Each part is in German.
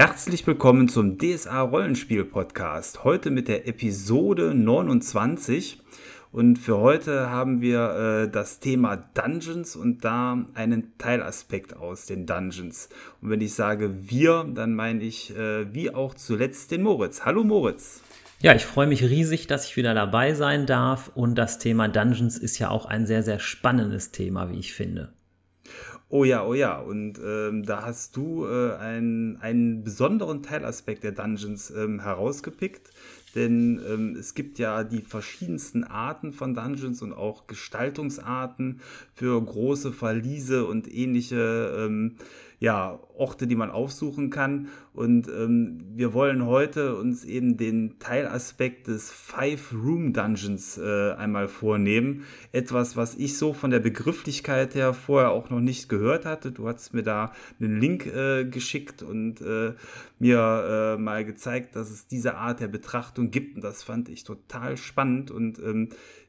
Herzlich willkommen zum DSA Rollenspiel Podcast, heute mit der Episode 29 und für heute haben wir das Thema Dungeons und da einen Teilaspekt aus den Dungeons. Und wenn ich sage wir, dann meine ich wie auch zuletzt den Moritz. Hallo Moritz! Ja, ich freue mich riesig, dass ich wieder dabei sein darf und das Thema Dungeons ist ja auch ein sehr, sehr spannendes Thema, wie ich finde. Oh ja, und da hast du einen besonderen Teilaspekt der Dungeons herausgepickt, denn es gibt ja die verschiedensten Arten von Dungeons und auch Gestaltungsarten für große Verliese und ähnliche Orte, die man aufsuchen kann. Und wir wollen heute uns eben den Teilaspekt des Five Room Dungeons einmal vornehmen. Etwas, was ich so von der Begrifflichkeit her vorher auch noch nicht gehört hatte. Du hast mir da einen Link geschickt und mir mal gezeigt, dass es diese Art der Betrachtung gibt. Und das fand ich total spannend. Und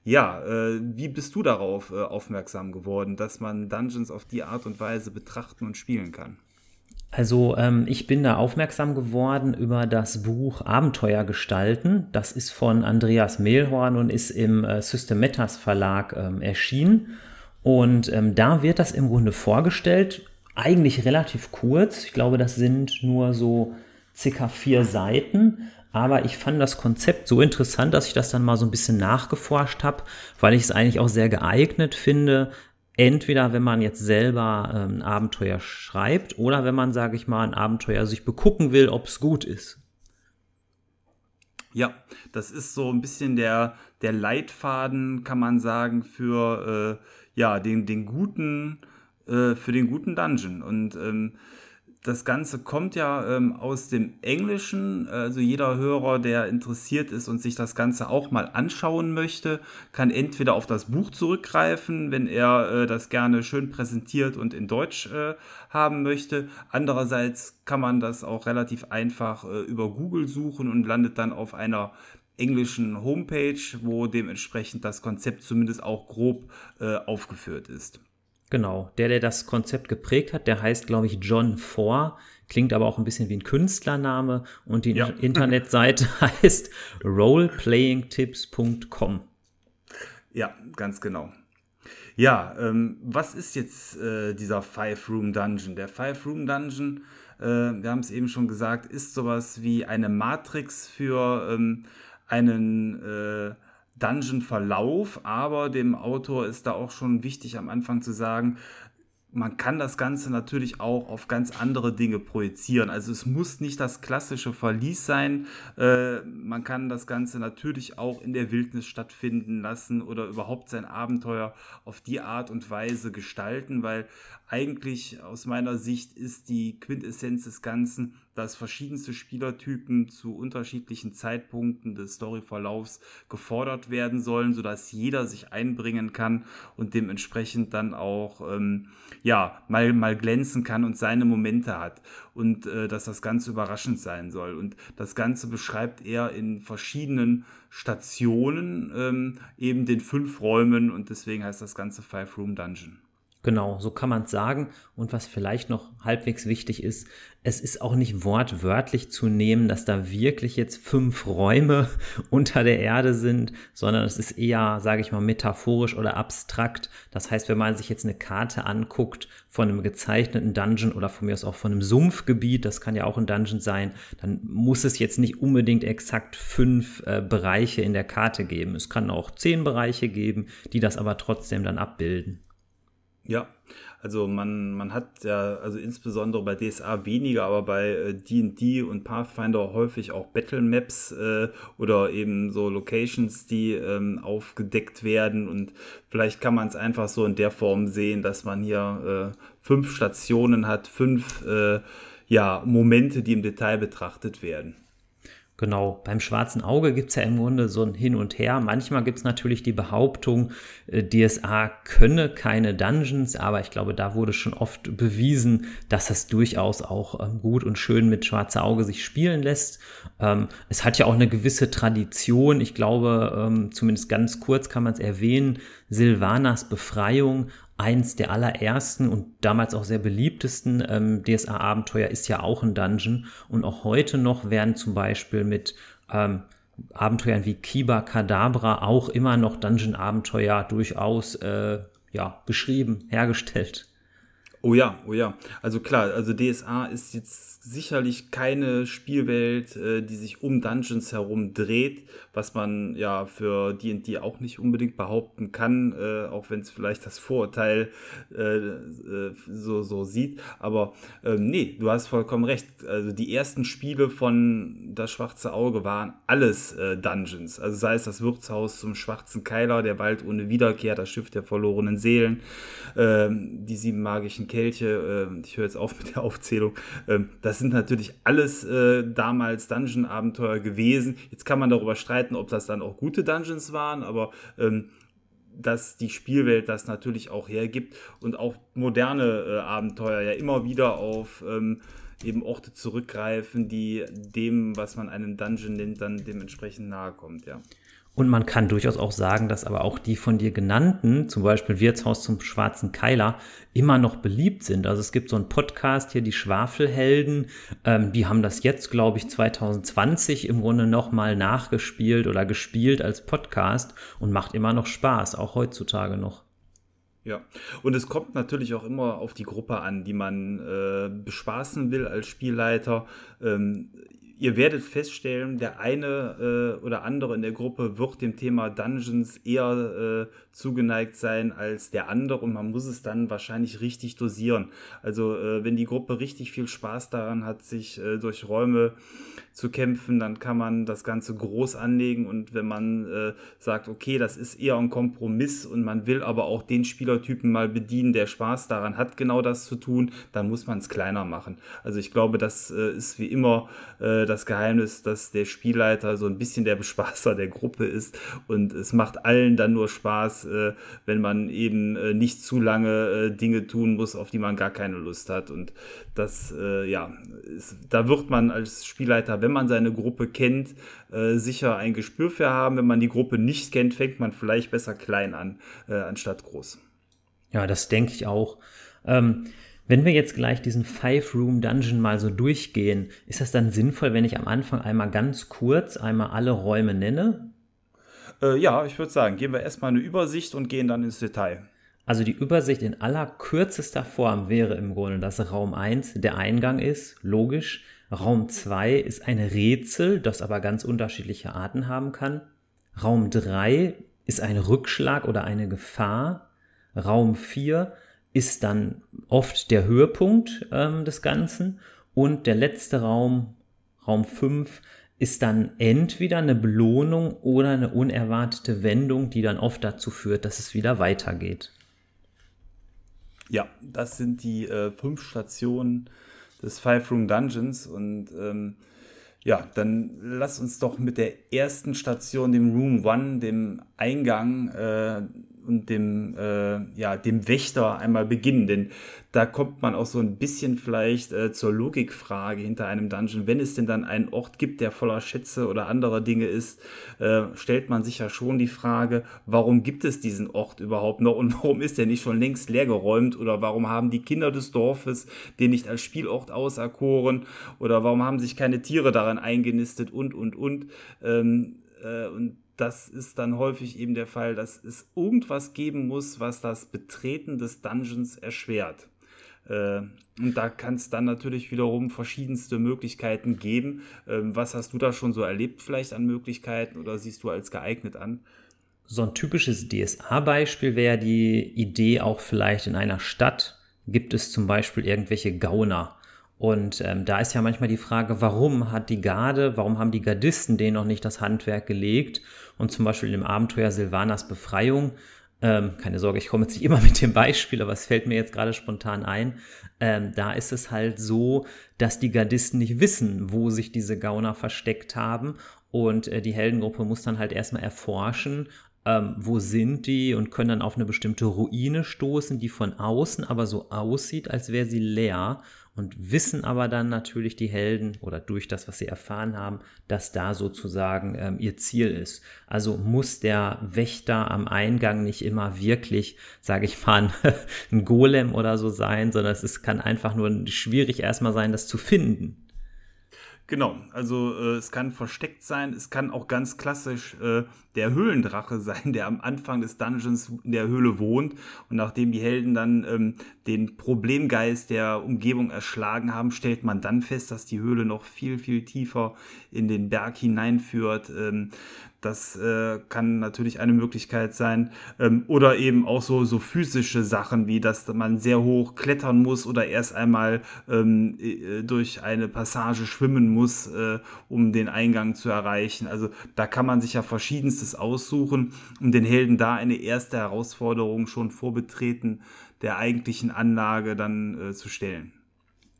wie bist du darauf aufmerksam geworden, dass man Dungeons auf die Art und Weise betrachten und spielen kann? Also ich bin da aufmerksam geworden über das Buch Abenteuer gestalten. Das ist von Andreas Mehlhorn und ist im System Matters Verlag erschienen. Und da wird das im Grunde vorgestellt, eigentlich relativ kurz. Ich glaube, das sind nur so circa 4 Seiten. Aber ich fand das Konzept so interessant, dass ich das dann mal so ein bisschen nachgeforscht habe, weil ich es eigentlich auch sehr geeignet finde, entweder wenn man jetzt selber ein Abenteuer schreibt oder wenn man, sage ich mal, ein Abenteuer sich begucken will, ob es gut ist. Ja, das ist so ein bisschen der Leitfaden, kann man sagen, für den guten Dungeon. Und das Ganze kommt ja aus dem Englischen, also jeder Hörer, der interessiert ist und sich das Ganze auch mal anschauen möchte, kann entweder auf das Buch zurückgreifen, wenn er das gerne schön präsentiert und in Deutsch haben möchte. Andererseits kann man das auch relativ einfach über Google suchen und landet dann auf einer englischen Homepage, wo dementsprechend das Konzept zumindest auch grob aufgeführt ist. Genau, der das Konzept geprägt hat, der heißt, glaube ich, John Four, klingt aber auch ein bisschen wie ein Künstlername und die Internetseite heißt roleplayingtips.com. Ja, ganz genau. Ja, was ist jetzt dieser Five-Room-Dungeon? Der Five-Room-Dungeon, wir haben es eben schon gesagt, ist sowas wie eine Matrix für einen Dungeon-Verlauf, aber dem Autor ist da auch schon wichtig, am Anfang zu sagen, man kann das Ganze natürlich auch auf ganz andere Dinge projizieren. Also es muss nicht das klassische Verlies sein. Man kann das Ganze natürlich auch in der Wildnis stattfinden lassen oder überhaupt sein Abenteuer auf die Art und Weise gestalten, weil eigentlich aus meiner Sicht ist die Quintessenz des Ganzen, dass verschiedenste Spielertypen zu unterschiedlichen Zeitpunkten des Storyverlaufs gefordert werden sollen, sodass jeder sich einbringen kann und dementsprechend dann auch mal glänzen kann und seine Momente hat und dass das Ganze überraschend sein soll. Und das Ganze beschreibt er in verschiedenen Stationen, eben den 5 Räumen und deswegen heißt das Ganze Five Room Dungeon. Genau, so kann man es sagen. Und was vielleicht noch halbwegs wichtig ist, es ist auch nicht wortwörtlich zu nehmen, dass da wirklich jetzt 5 Räume unter der Erde sind, sondern es ist eher, sage ich mal, metaphorisch oder abstrakt. Das heißt, wenn man sich jetzt eine Karte anguckt von einem gezeichneten Dungeon oder von mir aus auch von einem Sumpfgebiet, das kann ja auch ein Dungeon sein, dann muss es jetzt nicht unbedingt exakt 5 Bereiche in der Karte geben. Es kann auch 10 Bereiche geben, die das aber trotzdem dann abbilden. Ja, also man hat ja, also insbesondere bei DSA weniger, aber bei D&D und Pathfinder häufig auch Battle-Maps oder eben so Locations, die aufgedeckt werden und vielleicht kann man es einfach so in der Form sehen, dass man hier 5 Stationen hat, 5 Momente, die im Detail betrachtet werden. Genau, beim schwarzen Auge gibt es ja im Grunde so ein Hin und Her. Manchmal gibt es natürlich die Behauptung, DSA könne keine Dungeons, aber ich glaube, da wurde schon oft bewiesen, dass es durchaus auch gut und schön mit schwarzem Auge sich spielen lässt. Es hat ja auch eine gewisse Tradition. Ich glaube, zumindest ganz kurz kann man es erwähnen, Silvanas Befreiung, eins der allerersten und damals auch sehr beliebtesten DSA-Abenteuer ist ja auch ein Dungeon. Und auch heute noch werden zum Beispiel mit Abenteuern wie Kiba Kadabra auch immer noch Dungeon-Abenteuer durchaus geschrieben, hergestellt. Oh ja, oh ja. Also klar, also DSA ist jetzt sicherlich keine Spielwelt, die sich um Dungeons herum dreht, was man ja für D&D auch nicht unbedingt behaupten kann, auch wenn es vielleicht das Vorurteil so sieht. Aber nee, du hast vollkommen recht. Also die ersten Spiele von Das Schwarze Auge waren alles Dungeons. Also sei es das Wirtshaus zum Schwarzen Keiler, der Wald ohne Wiederkehr, das Schiff der verlorenen Seelen, die sieben magischen Kelche, ich höre jetzt auf mit der Aufzählung, das sind natürlich alles damals Dungeon-Abenteuer gewesen. Jetzt kann man darüber streiten, ob das dann auch gute Dungeons waren, aber dass die Spielwelt das natürlich auch hergibt und auch moderne Abenteuer ja immer wieder auf eben Orte zurückgreifen, die dem, was man einen Dungeon nennt, dann dementsprechend nahe kommt, ja. Und man kann durchaus auch sagen, dass aber auch die von dir genannten, zum Beispiel Wirtshaus zum Schwarzen Keiler, immer noch beliebt sind. Also es gibt so einen Podcast hier, die Schwafelhelden, die haben das jetzt, glaube ich, 2020 im Grunde nochmal nachgespielt oder gespielt als Podcast und macht immer noch Spaß, auch heutzutage noch. Ja, und es kommt natürlich auch immer auf die Gruppe an, die man bespaßen will als Spielleiter. Ihr werdet feststellen, der eine oder andere in der Gruppe wird dem Thema Dungeons eher zugeneigt sein als der andere und man muss es dann wahrscheinlich richtig dosieren. Also wenn die Gruppe richtig viel Spaß daran hat, sich durch Räume zu kämpfen, dann kann man das Ganze groß anlegen und wenn man sagt, okay, das ist eher ein Kompromiss und man will aber auch den Spielertypen mal bedienen, der Spaß daran hat, genau das zu tun, dann muss man es kleiner machen. Also ich glaube, das ist wie immer das Geheimnis, dass der Spielleiter so ein bisschen der Bespaßer der Gruppe ist und es macht allen dann nur Spaß, wenn man eben nicht zu lange Dinge tun muss, auf die man gar keine Lust hat und das, da wird man als Spielleiter, wenn man seine Gruppe kennt, sicher ein Gespür für haben. Wenn man die Gruppe nicht kennt, fängt man vielleicht besser klein an, anstatt groß. Ja, das denke ich auch. Wenn wir jetzt gleich diesen Five-Room-Dungeon mal so durchgehen, ist das dann sinnvoll, wenn ich am Anfang einmal ganz kurz alle Räume nenne? Ja, ich würde sagen, geben wir erstmal eine Übersicht und gehen dann ins Detail. Also die Übersicht in allerkürzester Form wäre im Grunde, dass Raum 1 der Eingang ist, logisch. Raum 2 ist ein Rätsel, das aber ganz unterschiedliche Arten haben kann. Raum 3 ist ein Rückschlag oder eine Gefahr. Raum 4 ist dann oft der Höhepunkt des Ganzen und der letzte Raum, Raum 5, ist dann entweder eine Belohnung oder eine unerwartete Wendung, die dann oft dazu führt, dass es wieder weitergeht. Ja, das sind die 5 Stationen des Five Room Dungeons und dann lass uns doch mit der ersten Station, dem Room 1, dem Eingang und dem Wächter einmal beginnen, denn da kommt man auch so ein bisschen vielleicht zur Logikfrage hinter einem Dungeon. Wenn es denn dann einen Ort gibt, der voller Schätze oder anderer Dinge ist, stellt man sich ja schon die Frage, warum gibt es diesen Ort überhaupt noch und warum ist der nicht schon längst leergeräumt oder warum haben die Kinder des Dorfes den nicht als Spielort auserkoren oder warum haben sich keine Tiere daran eingenistet und. Und das ist dann häufig eben der Fall, dass es irgendwas geben muss, was das Betreten des Dungeons erschwert. Und da kann es dann natürlich wiederum verschiedenste Möglichkeiten geben. Was hast du da schon so erlebt vielleicht an Möglichkeiten oder siehst du als geeignet an? So ein typisches DSA-Beispiel wäre die Idee auch vielleicht in einer Stadt gibt es zum Beispiel irgendwelche Gauner. Und da ist ja manchmal die Frage, warum haben die Gardisten denen noch nicht das Handwerk gelegt? Und zum Beispiel im Abenteuer Silvanas Befreiung, keine Sorge, ich komme jetzt nicht immer mit dem Beispiel, aber es fällt mir jetzt gerade spontan ein, da ist es halt so, dass die Gardisten nicht wissen, wo sich diese Gauner versteckt haben. Und die Heldengruppe muss dann halt erstmal erforschen, wo sind die und können dann auf eine bestimmte Ruine stoßen, die von außen aber so aussieht, als wäre sie leer. und wissen aber dann natürlich die Helden oder durch das, was sie erfahren haben, dass da sozusagen ihr Ziel ist. Also muss der Wächter am Eingang nicht immer wirklich, sage ich mal, ein Golem oder so sein, sondern es kann einfach nur schwierig erstmal sein, das zu finden. Genau, also es kann versteckt sein, es kann auch ganz klassisch der Höhlendrache sein, der am Anfang des Dungeons in der Höhle wohnt und nachdem die Helden dann den Problemgeist der Umgebung erschlagen haben, stellt man dann fest, dass die Höhle noch viel, viel tiefer in den Berg hineinführt. Das kann natürlich eine Möglichkeit sein. Oder eben auch so physische Sachen, wie dass man sehr hoch klettern muss oder erst einmal durch eine Passage schwimmen muss, um den Eingang zu erreichen. Also da kann man sich ja verschiedenstes aussuchen, um den Helden da eine erste Herausforderung schon vor Betreten der eigentlichen Anlage dann zu stellen.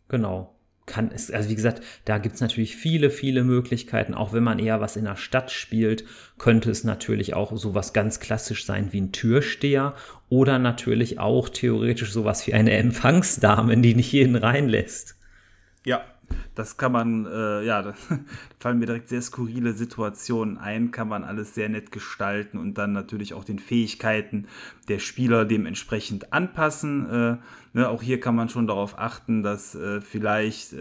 Genau. Also wie gesagt, da gibt es natürlich viele, viele Möglichkeiten. Auch wenn man eher was in der Stadt spielt, könnte es natürlich auch sowas ganz klassisch sein wie ein Türsteher oder natürlich auch theoretisch sowas wie eine Empfangsdame, die nicht jeden reinlässt. Ja, das kann man, da fallen mir direkt sehr skurrile Situationen ein, kann man alles sehr nett gestalten und dann natürlich auch den Fähigkeiten der Spieler dementsprechend anpassen. Auch hier kann man schon darauf achten, dass vielleicht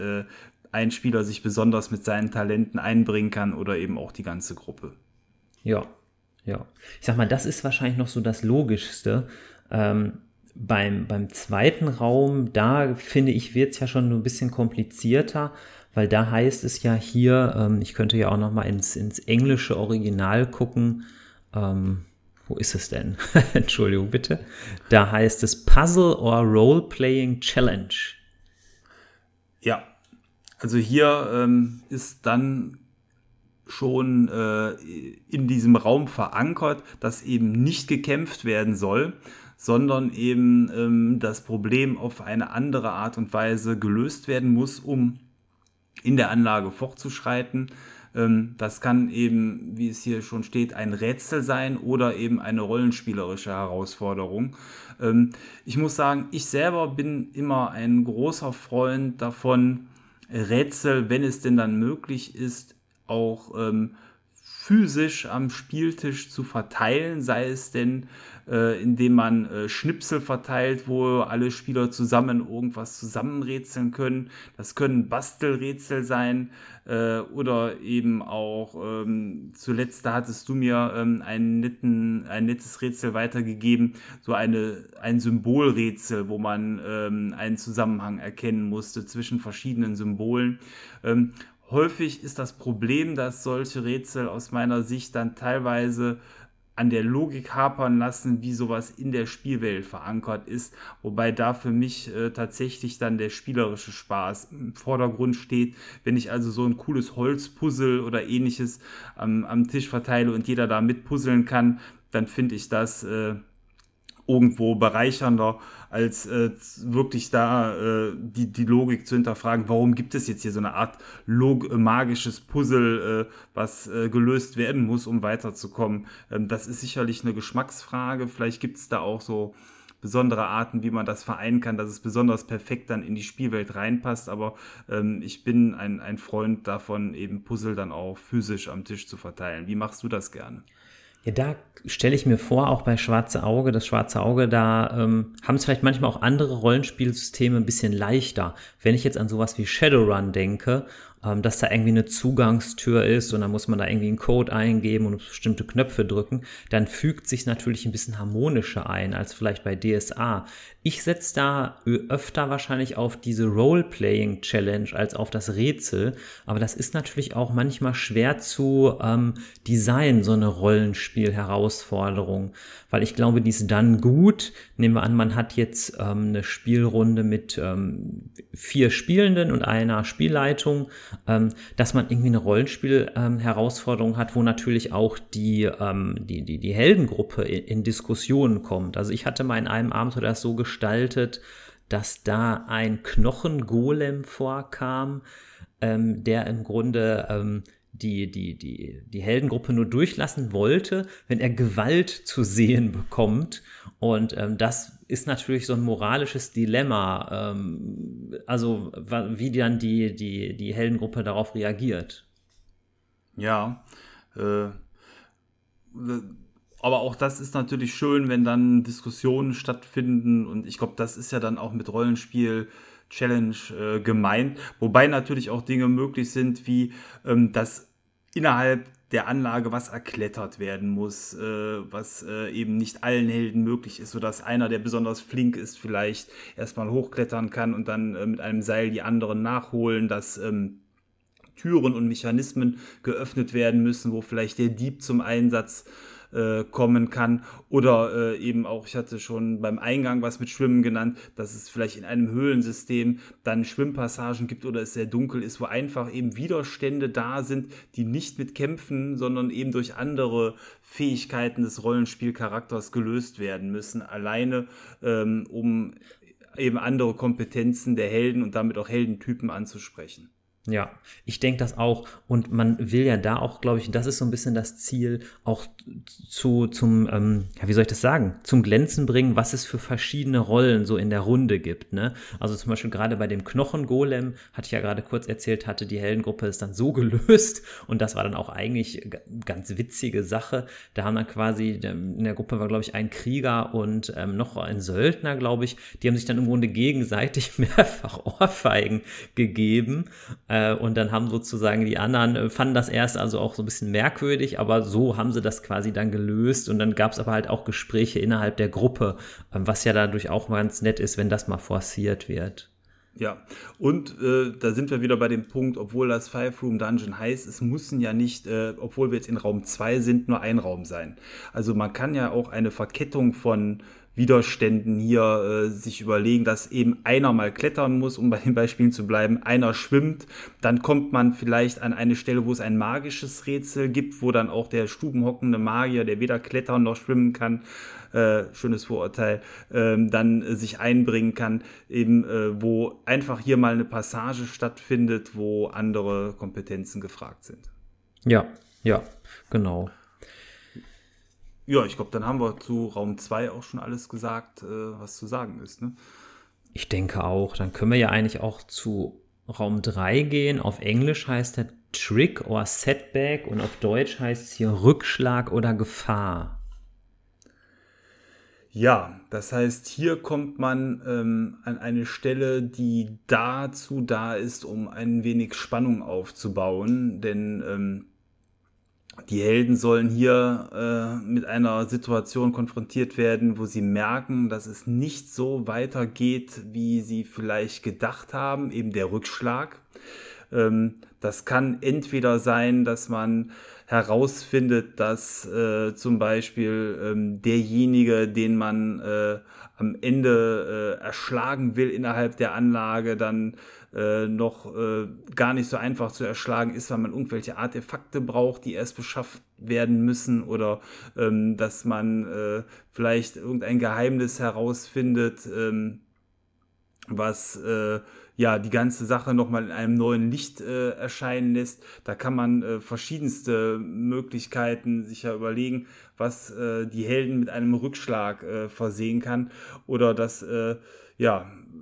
ein Spieler sich besonders mit seinen Talenten einbringen kann oder eben auch die ganze Gruppe. Ja. Ich sag mal, das ist wahrscheinlich noch so das Logischste. Beim zweiten Raum, da finde ich, wird es ja schon ein bisschen komplizierter, weil da heißt es ja hier, ich könnte ja auch noch mal ins englische Original gucken, wo ist es denn? Entschuldigung bitte. Da heißt es Puzzle or Role-Playing Challenge. Ja, also hier ist dann schon in diesem Raum verankert, dass eben nicht gekämpft werden soll, sondern eben das Problem auf eine andere Art und Weise gelöst werden muss, um in der Anlage fortzuschreiten. Das kann eben, wie es hier schon steht, ein Rätsel sein oder eben eine rollenspielerische Herausforderung. Ich muss sagen, ich selber bin immer ein großer Freund davon, Rätsel, wenn es denn dann möglich ist, auch physisch am Spieltisch zu verteilen, sei es denn, indem man Schnipsel verteilt, wo alle Spieler zusammen irgendwas zusammenrätseln können. Das können Bastelrätsel sein oder eben auch, zuletzt da hattest du mir ein nettes Rätsel weitergegeben, so ein Symbolrätsel, wo man einen Zusammenhang erkennen musste zwischen verschiedenen Symbolen. Häufig ist das Problem, dass solche Rätsel aus meiner Sicht dann teilweise an der Logik hapern lassen, wie sowas in der Spielwelt verankert ist, wobei da für mich tatsächlich dann der spielerische Spaß im Vordergrund steht. Wenn ich also so ein cooles Holzpuzzle oder ähnliches am Tisch verteile und jeder da mitpuzzeln kann, dann finde ich das irgendwo bereichernder, als wirklich da die Logik zu hinterfragen, warum gibt es jetzt hier so eine Art magisches Puzzle, was gelöst werden muss, um weiterzukommen. Das ist sicherlich eine Geschmacksfrage. Vielleicht gibt es da auch so besondere Arten, wie man das vereinen kann, dass es besonders perfekt dann in die Spielwelt reinpasst. Aber ich bin ein Freund davon, eben Puzzle dann auch physisch am Tisch zu verteilen. Wie machst du das gerne? Ja, da stelle ich mir vor, auch bei das Schwarze Auge, da haben es vielleicht manchmal auch andere Rollenspielsysteme ein bisschen leichter. Wenn ich jetzt an sowas wie Shadowrun denke, dass da irgendwie eine Zugangstür ist und dann muss man da irgendwie einen Code eingeben und bestimmte Knöpfe drücken, dann fügt sich natürlich ein bisschen harmonischer ein als vielleicht bei DSA. Ich setze da öfter wahrscheinlich auf diese Role-Playing-Challenge als auf das Rätsel, aber das ist natürlich auch manchmal schwer zu designen, so eine Rollenspiel-Herausforderung, weil ich glaube, die ist dann gut. Nehmen wir an, man hat jetzt eine Spielrunde mit 4 Spielenden und einer Spielleitung, dass man irgendwie eine Rollenspiel-Herausforderung hat, wo natürlich auch die Heldengruppe in Diskussionen kommt. Also ich hatte mal in einem Abenteuer das so gestaltet, dass da ein Knochengolem vorkam, der im Grunde die Heldengruppe nur durchlassen wollte, wenn er Gewalt zu sehen bekommt. Und das ist natürlich so ein moralisches Dilemma, also wie dann die Heldengruppe darauf reagiert. Ja, aber auch das ist natürlich schön, wenn dann Diskussionen stattfinden, und ich glaube, das ist ja dann auch mit Rollenspiel Challenge gemeint, wobei natürlich auch Dinge möglich sind, wie dass innerhalb der Anlage was erklettert werden muss, was eben nicht allen Helden möglich ist, sodass einer, der besonders flink ist, vielleicht erstmal hochklettern kann und dann mit einem Seil die anderen nachholen, dass Türen und Mechanismen geöffnet werden müssen, wo vielleicht der Dieb zum Einsatz kommen kann, oder eben auch, ich hatte schon beim Eingang was mit Schwimmen genannt, dass es vielleicht in einem Höhlensystem dann Schwimmpassagen gibt oder es sehr dunkel ist, wo einfach eben Widerstände da sind, die nicht mit Kämpfen, sondern eben durch andere Fähigkeiten des Rollenspielcharakters gelöst werden müssen, alleine um eben andere Kompetenzen der Helden und damit auch Heldentypen anzusprechen. Ja, ich denke das auch, und man will ja da auch, glaube ich, das ist so ein bisschen das Ziel, auch zum Glänzen bringen, was es für verschiedene Rollen so in der Runde gibt, ne? Also zum Beispiel gerade bei dem Knochengolem, hatte ich ja gerade kurz erzählt, hatte die Heldengruppe es dann so gelöst, und das war dann auch eigentlich ganz witzige Sache. Da haben dann quasi, in der Gruppe war, glaube ich, ein Krieger und noch ein Söldner, glaube ich, die haben sich dann im Grunde gegenseitig mehrfach Ohrfeigen gegeben. Und dann haben sozusagen die anderen, fanden das erst also auch so ein bisschen merkwürdig, aber so haben sie das quasi dann gelöst, und dann gab es aber halt auch Gespräche innerhalb der Gruppe, was ja dadurch auch mal ganz nett ist, wenn das mal forciert wird. Ja, und da sind wir wieder bei dem Punkt, obwohl das Five Room Dungeon heißt, es müssen ja nicht, obwohl wir jetzt in Raum 2 sind, nur ein Raum sein. Also man kann ja auch eine Verkettung von Widerständen hier sich überlegen, dass eben einer mal klettern muss, um bei den Beispielen zu bleiben, einer schwimmt, dann kommt man vielleicht an eine Stelle, wo es ein magisches Rätsel gibt, wo dann auch der stubenhockende Magier, der weder klettern noch schwimmen kann, schönes Vorurteil, dann sich einbringen kann, eben wo einfach hier mal eine Passage stattfindet, wo andere Kompetenzen gefragt sind. Ja, genau. Ja, ich glaube, dann haben wir zu Raum 2 auch schon alles gesagt, was zu sagen ist, ne? Ich denke auch. Dann können wir ja eigentlich auch zu Raum 3 gehen. Auf Englisch heißt der Trick or Setback, und auf Deutsch heißt es hier Rückschlag oder Gefahr. Ja, das heißt, hier kommt man an eine Stelle, die dazu da ist, um ein wenig Spannung aufzubauen, denn die Helden sollen hier mit einer Situation konfrontiert werden, wo sie merken, dass es nicht so weitergeht, wie sie vielleicht gedacht haben, eben der Rückschlag. Das kann entweder sein, dass man herausfindet, dass zum Beispiel derjenige, den man am Ende erschlagen will innerhalb der Anlage, dann noch gar nicht so einfach zu erschlagen ist, weil man irgendwelche Artefakte braucht, die erst beschafft werden müssen, oder dass man vielleicht irgendein Geheimnis herausfindet, was die ganze Sache nochmal in einem neuen Licht erscheinen lässt. Da kann man verschiedenste Möglichkeiten sich ja überlegen, was die Helden mit einem Rückschlag versehen kann. Oder das,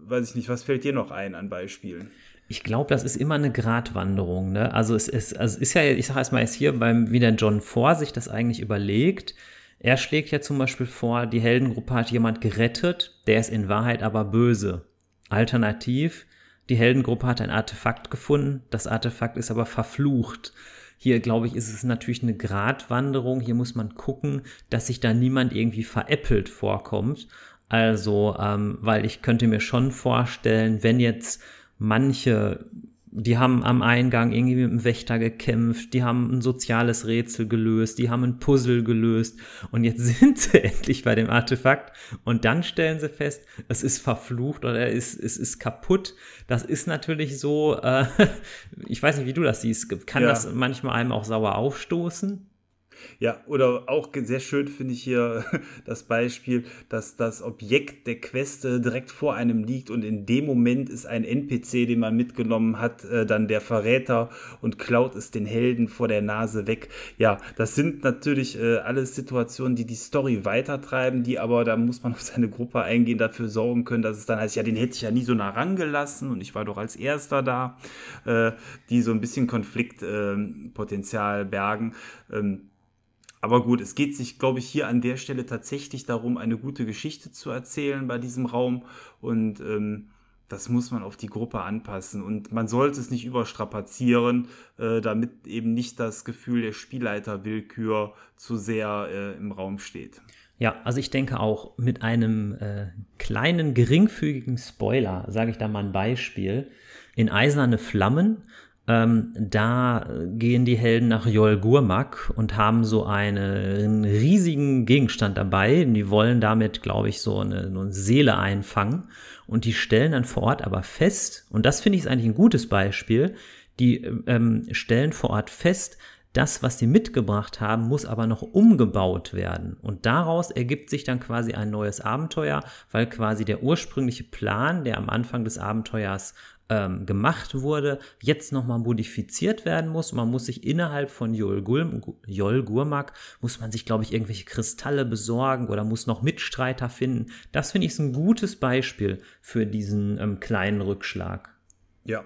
weiß ich nicht, was fällt dir noch ein an Beispielen? Ich glaube, das ist immer eine Gratwanderung, ne? Also es ist ja, ich sage erstmal, ist hier wie der John Four sich das eigentlich überlegt. Er schlägt ja zum Beispiel vor, die Heldengruppe hat jemand gerettet, der ist in Wahrheit aber böse. Alternativ, die Heldengruppe hat ein Artefakt gefunden, das Artefakt ist aber verflucht. Hier, glaube ich, ist es natürlich eine Gratwanderung. Hier muss man gucken, dass sich da niemand irgendwie veräppelt vorkommt. Also, weil ich könnte mir schon vorstellen, wenn jetzt manche, die haben am Eingang irgendwie mit dem Wächter gekämpft, die haben ein soziales Rätsel gelöst, die haben ein Puzzle gelöst, und jetzt sind sie endlich bei dem Artefakt, und dann stellen sie fest, es ist verflucht oder es ist kaputt. Das ist natürlich so, ich weiß nicht, wie du das siehst, kann das manchmal einem auch sauer aufstoßen? Ja, oder auch sehr schön finde ich hier das Beispiel, dass das Objekt der Queste direkt vor einem liegt und in dem Moment ist ein NPC, den man mitgenommen hat, dann der Verräter und klaut es den Helden vor der Nase weg. Ja, das sind natürlich alles Situationen, die die Story weitertreiben, die aber, da muss man auf seine Gruppe eingehen, dafür sorgen können, dass es dann heißt, ja, den hätte ich ja nie so nah rangelassen und ich war doch als Erster da, die so ein bisschen Konfliktpotenzial bergen. Aber gut, es geht sich, glaube ich, hier an der Stelle tatsächlich darum, eine gute Geschichte zu erzählen bei diesem Raum und das muss man auf die Gruppe anpassen und man sollte es nicht überstrapazieren, damit eben nicht das Gefühl der Spielleiterwillkür zu sehr im Raum steht. Ja, also ich denke auch mit einem kleinen, geringfügigen Spoiler, sage ich da mal ein Beispiel, in Eiserne Flammen, da gehen die Helden nach Jol-Gurmak und haben so einen riesigen Gegenstand dabei. Die wollen damit, glaube ich, so eine Seele einfangen. Und die stellen dann vor Ort aber fest, und das finde ich eigentlich ein gutes Beispiel, die stellen vor Ort fest, das, was sie mitgebracht haben, muss aber noch umgebaut werden. Und daraus ergibt sich dann quasi ein neues Abenteuer, weil quasi der ursprüngliche Plan, der am Anfang des Abenteuers gemacht wurde, jetzt nochmal modifiziert werden muss. Man muss sich innerhalb von Jol-Gurmak, muss man sich, glaube ich, irgendwelche Kristalle besorgen oder muss noch Mitstreiter finden. Das finde ich ist ein gutes Beispiel für diesen kleinen Rückschlag. Ja,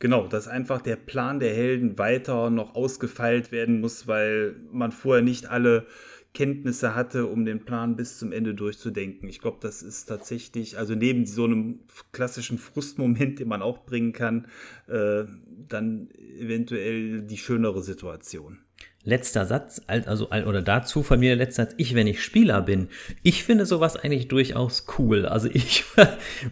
genau, dass einfach der Plan der Helden weiter noch ausgefeilt werden muss, weil man vorher nicht alle Kenntnisse hatte, um den Plan bis zum Ende durchzudenken. Ich glaube, das ist tatsächlich, also neben so einem klassischen Frustmoment, den man auch bringen kann, dann eventuell die schönere Situation. Letzter Satz, oder dazu von mir der letzte Satz, wenn ich Spieler bin, ich finde sowas eigentlich durchaus cool. Also ich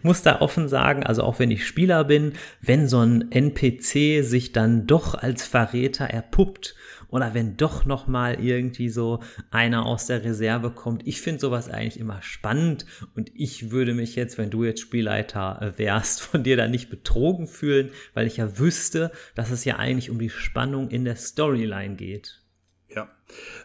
muss da offen sagen, also auch wenn ich Spieler bin, wenn so ein NPC sich dann doch als Verräter erpuppt, oder wenn doch nochmal irgendwie so einer aus der Reserve kommt. Ich finde sowas eigentlich immer spannend und ich würde mich jetzt, wenn du jetzt Spielleiter wärst, von dir da nicht betrogen fühlen, weil ich ja wüsste, dass es ja eigentlich um die Spannung in der Storyline geht. Ja,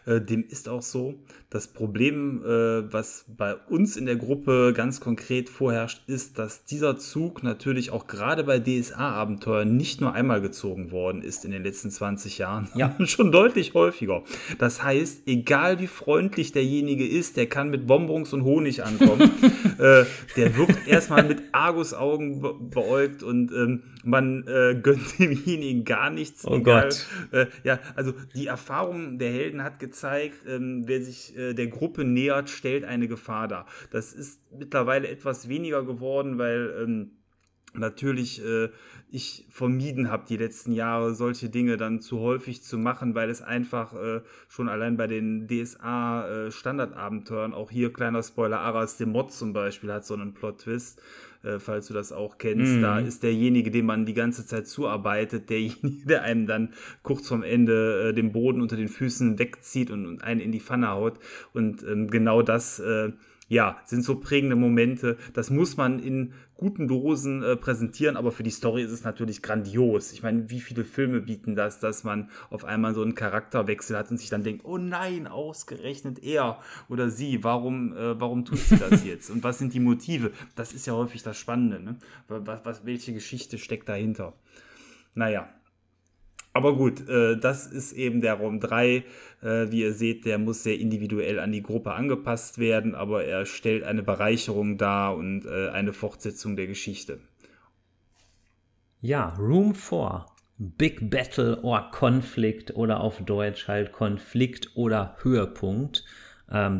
dem ist auch so. Das Problem, was bei uns in der Gruppe ganz konkret vorherrscht, ist, dass dieser Zug natürlich auch gerade bei DSA-Abenteuern nicht nur einmal gezogen worden ist in den letzten 20 Jahren, ja, schon deutlich häufiger. Das heißt, egal wie freundlich derjenige ist, der kann mit Bonbons und Honig ankommen. Der wird erstmal mit Argusaugen beäugt und man gönnt demjenigen gar nichts. Oh egal. Gott. Ja, also die Erfahrung der Helden hat gezeigt, wer sich der Gruppe nähert, stellt eine Gefahr dar. Das ist mittlerweile etwas weniger geworden, weil natürlich ich vermieden habe, die letzten Jahre solche Dinge dann zu häufig zu machen, weil es einfach schon allein bei den DSA-Standardabenteuern, auch hier kleiner Spoiler, Aras de Mott zum Beispiel hat so einen Plot-Twist, falls du das auch kennst, da ist derjenige, dem man die ganze Zeit zuarbeitet, derjenige, der einem dann kurz vorm Ende den Boden unter den Füßen wegzieht und einen in die Pfanne haut und genau das sind so prägende Momente. Das muss man in guten Dosen präsentieren, aber für die Story ist es natürlich grandios. Ich meine, wie viele Filme bieten das, dass man auf einmal so einen Charakterwechsel hat und sich dann denkt, oh nein, ausgerechnet er oder sie, warum tut sie das jetzt? Und was sind die Motive? Das ist ja häufig das Spannende, ne? Welche Geschichte steckt dahinter? Naja. Aber gut, das ist eben der Raum 3. Wie ihr seht, der muss sehr individuell an die Gruppe angepasst werden, aber er stellt eine Bereicherung dar und eine Fortsetzung der Geschichte. Ja, Room 4. Big Battle or Conflict oder auf Deutsch halt Konflikt oder Höhepunkt.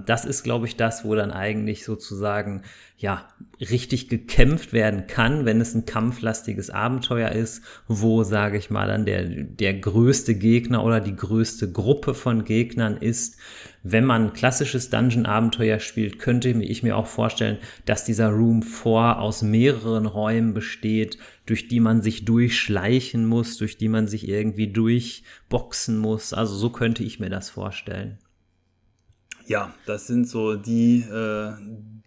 Das ist, glaube ich, das, wo dann eigentlich sozusagen ja richtig gekämpft werden kann, wenn es ein kampflastiges Abenteuer ist, wo, sage ich mal, dann der größte Gegner oder die größte Gruppe von Gegnern ist. Wenn man ein klassisches Dungeon-Abenteuer spielt, könnte ich mir auch vorstellen, dass dieser Room 4 aus mehreren Räumen besteht, durch die man sich durchschleichen muss, durch die man sich irgendwie durchboxen muss. Also so könnte ich mir das vorstellen. Ja, das sind so die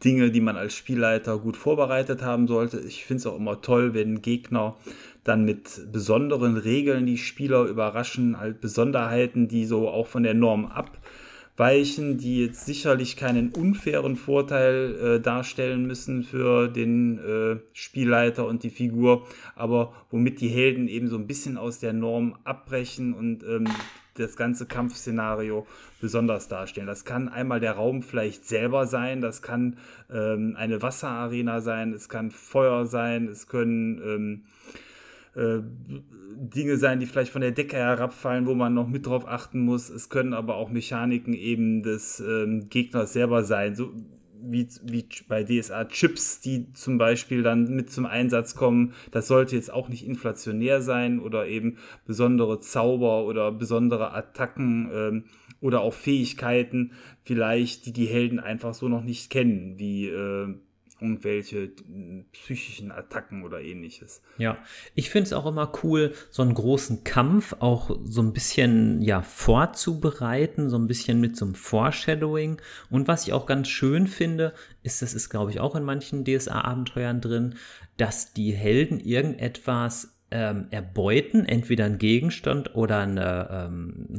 Dinge, die man als Spielleiter gut vorbereitet haben sollte. Ich finde es auch immer toll, wenn Gegner dann mit besonderen Regeln die Spieler überraschen, halt Besonderheiten, die so auch von der Norm abweichen, die jetzt sicherlich keinen unfairen Vorteil darstellen müssen für den Spielleiter und die Figur, aber womit die Helden eben so ein bisschen aus der Norm abbrechen und das ganze Kampfszenario besonders darstellen. Das kann einmal der Raum vielleicht selber sein, das kann eine Wasserarena sein, es kann Feuer sein, es können Dinge sein, die vielleicht von der Decke herabfallen, wo man noch mit drauf achten muss. Es können aber auch Mechaniken eben des Gegners selber sein, so wie bei DSA Chips, die zum Beispiel dann mit zum Einsatz kommen. Das sollte jetzt auch nicht inflationär sein oder eben besondere Zauber oder besondere Attacken oder auch Fähigkeiten vielleicht, die die Helden einfach so noch nicht kennen, wie irgendwelche psychischen Attacken oder ähnliches. Ja, ich finde es auch immer cool, so einen großen Kampf auch so ein bisschen vorzubereiten, so ein bisschen mit so einem Foreshadowing. Und was ich auch ganz schön finde, ist, das ist, glaube ich, auch in manchen DSA-Abenteuern drin, dass die Helden irgendetwas erbeuten, entweder ein Gegenstand oder eine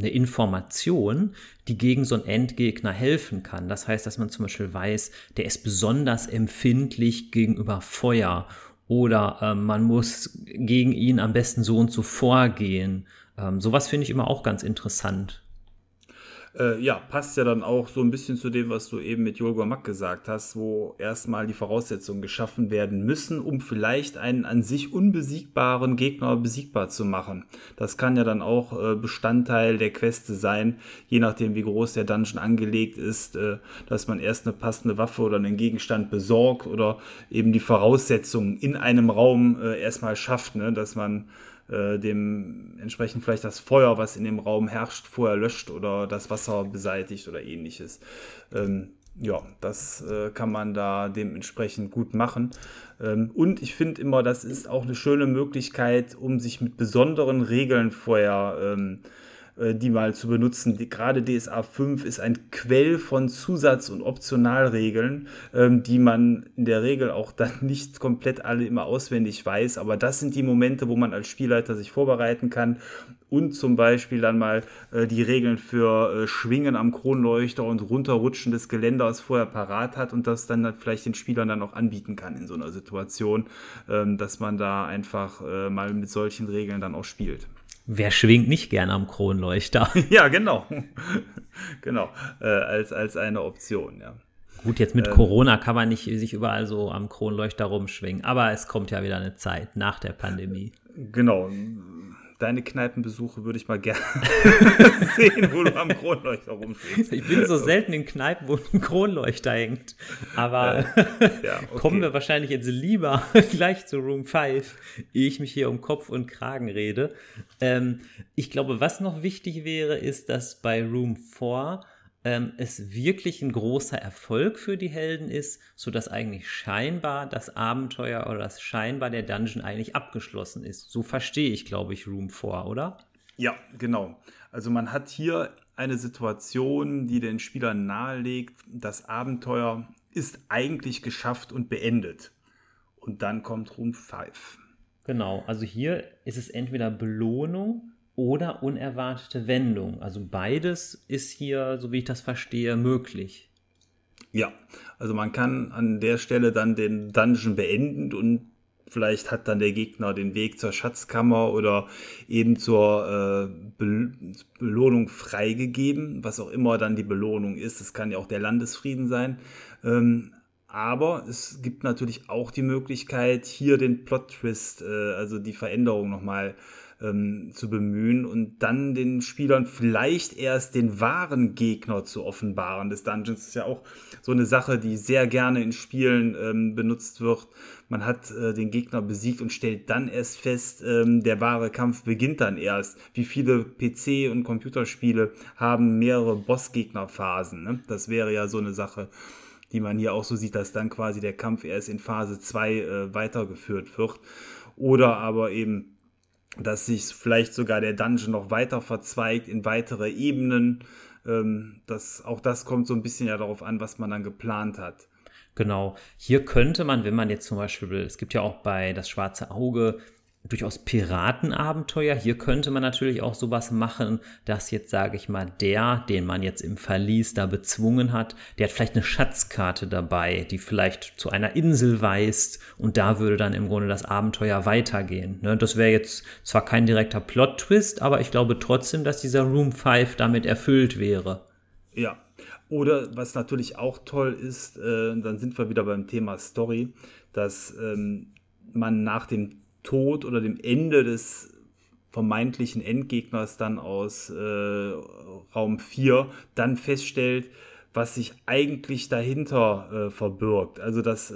Information, die gegen so einen Endgegner helfen kann. Das heißt, dass man zum Beispiel weiß, der ist besonders empfindlich gegenüber Feuer oder man muss gegen ihn am besten so und so vorgehen. Sowas finde ich immer auch ganz interessant. Ja, passt ja dann auch so ein bisschen zu dem, was du eben mit Jol-Gurmak gesagt hast, wo erstmal die Voraussetzungen geschaffen werden müssen, um vielleicht einen an sich unbesiegbaren Gegner besiegbar zu machen. Das kann ja dann auch Bestandteil der Queste sein, je nachdem wie groß der Dungeon angelegt ist, dass man erst eine passende Waffe oder einen Gegenstand besorgt oder eben die Voraussetzungen in einem Raum erstmal schafft, ne, dass man dementsprechend vielleicht das Feuer, was in dem Raum herrscht, vorher löscht oder das Wasser beseitigt oder ähnliches. Das kann man da dementsprechend gut machen. Und ich finde immer, das ist auch eine schöne Möglichkeit, um sich mit besonderen Regeln vorher die mal zu benutzen. Gerade DSA 5 ist ein Quell von Zusatz- und Optionalregeln, die man in der Regel auch dann nicht komplett alle immer auswendig weiß, aber das sind die Momente, wo man als Spielleiter sich vorbereiten kann und zum Beispiel dann mal die Regeln für Schwingen am Kronleuchter und Runterrutschen des Geländers vorher parat hat und das dann vielleicht den Spielern dann auch anbieten kann in so einer Situation, dass man da einfach mal mit solchen Regeln dann auch spielt. Wer schwingt nicht gern am Kronleuchter? Ja, genau. Genau, als eine Option, ja. Gut, jetzt mit Corona kann man nicht sich überall so am Kronleuchter rumschwingen, aber es kommt ja wieder eine Zeit nach der Pandemie. Genau. Deine Kneipenbesuche würde ich mal gerne sehen, wo du am Kronleuchter rumschwingst. Ich bin so selten in Kneipen, wo ein Kronleuchter hängt. Aber okay. Kommen wir wahrscheinlich jetzt lieber gleich zu Room 5, ehe ich mich hier um Kopf und Kragen rede. Ich glaube, was noch wichtig wäre, ist, dass bei Room 4 es wirklich ein großer Erfolg für die Helden ist, sodass eigentlich scheinbar das Abenteuer oder das scheinbar der Dungeon eigentlich abgeschlossen ist. So verstehe ich, glaube ich, Room 4, oder? Ja, genau. Also man hat hier eine Situation, die den Spielern nahelegt, das Abenteuer ist eigentlich geschafft und beendet. Und dann kommt Room 5. Genau, also hier ist es entweder Belohnung oder unerwartete Wendung. Also beides ist hier, so wie ich das verstehe, möglich. Ja, also man kann an der Stelle dann den Dungeon beenden und vielleicht hat dann der Gegner den Weg zur Schatzkammer oder eben zur Belohnung freigegeben, was auch immer dann die Belohnung ist. Das kann ja auch der Landesfrieden sein. Aber es gibt natürlich auch die Möglichkeit, hier den Plot-Twist, also die Veränderung nochmal zu bemühen und dann den Spielern vielleicht erst den wahren Gegner zu offenbaren. Des Dungeons ist ja auch so eine Sache, die sehr gerne in Spielen benutzt wird. Man hat den Gegner besiegt und stellt dann erst fest, der wahre Kampf beginnt dann erst. Wie viele PC- und Computerspiele haben mehrere Bossgegnerphasen, ne? Das wäre ja so eine Sache, die man hier auch so sieht, dass dann quasi der Kampf erst in Phase 2 weitergeführt wird. Oder aber eben, dass sich vielleicht sogar der Dungeon noch weiter verzweigt in weitere Ebenen. Auch das kommt so ein bisschen ja darauf an, was man dann geplant hat. Genau. Hier könnte man, wenn man jetzt zum Beispiel, es gibt ja auch bei Das Schwarze Auge durchaus Piratenabenteuer. Hier könnte man natürlich auch sowas machen, dass jetzt, sage ich mal, den man jetzt im Verlies da bezwungen hat, der hat vielleicht eine Schatzkarte dabei, die vielleicht zu einer Insel weist, und da würde dann im Grunde das Abenteuer weitergehen. Ne? Das wäre jetzt zwar kein direkter Plot-Twist, aber ich glaube trotzdem, dass dieser Room 5 damit erfüllt wäre. Ja, oder was natürlich auch toll ist, dann sind wir wieder beim Thema Story, dass man nach dem Tod oder dem Ende des vermeintlichen Endgegners dann aus Raum 4 dann feststellt, was sich eigentlich dahinter verbirgt. Also das,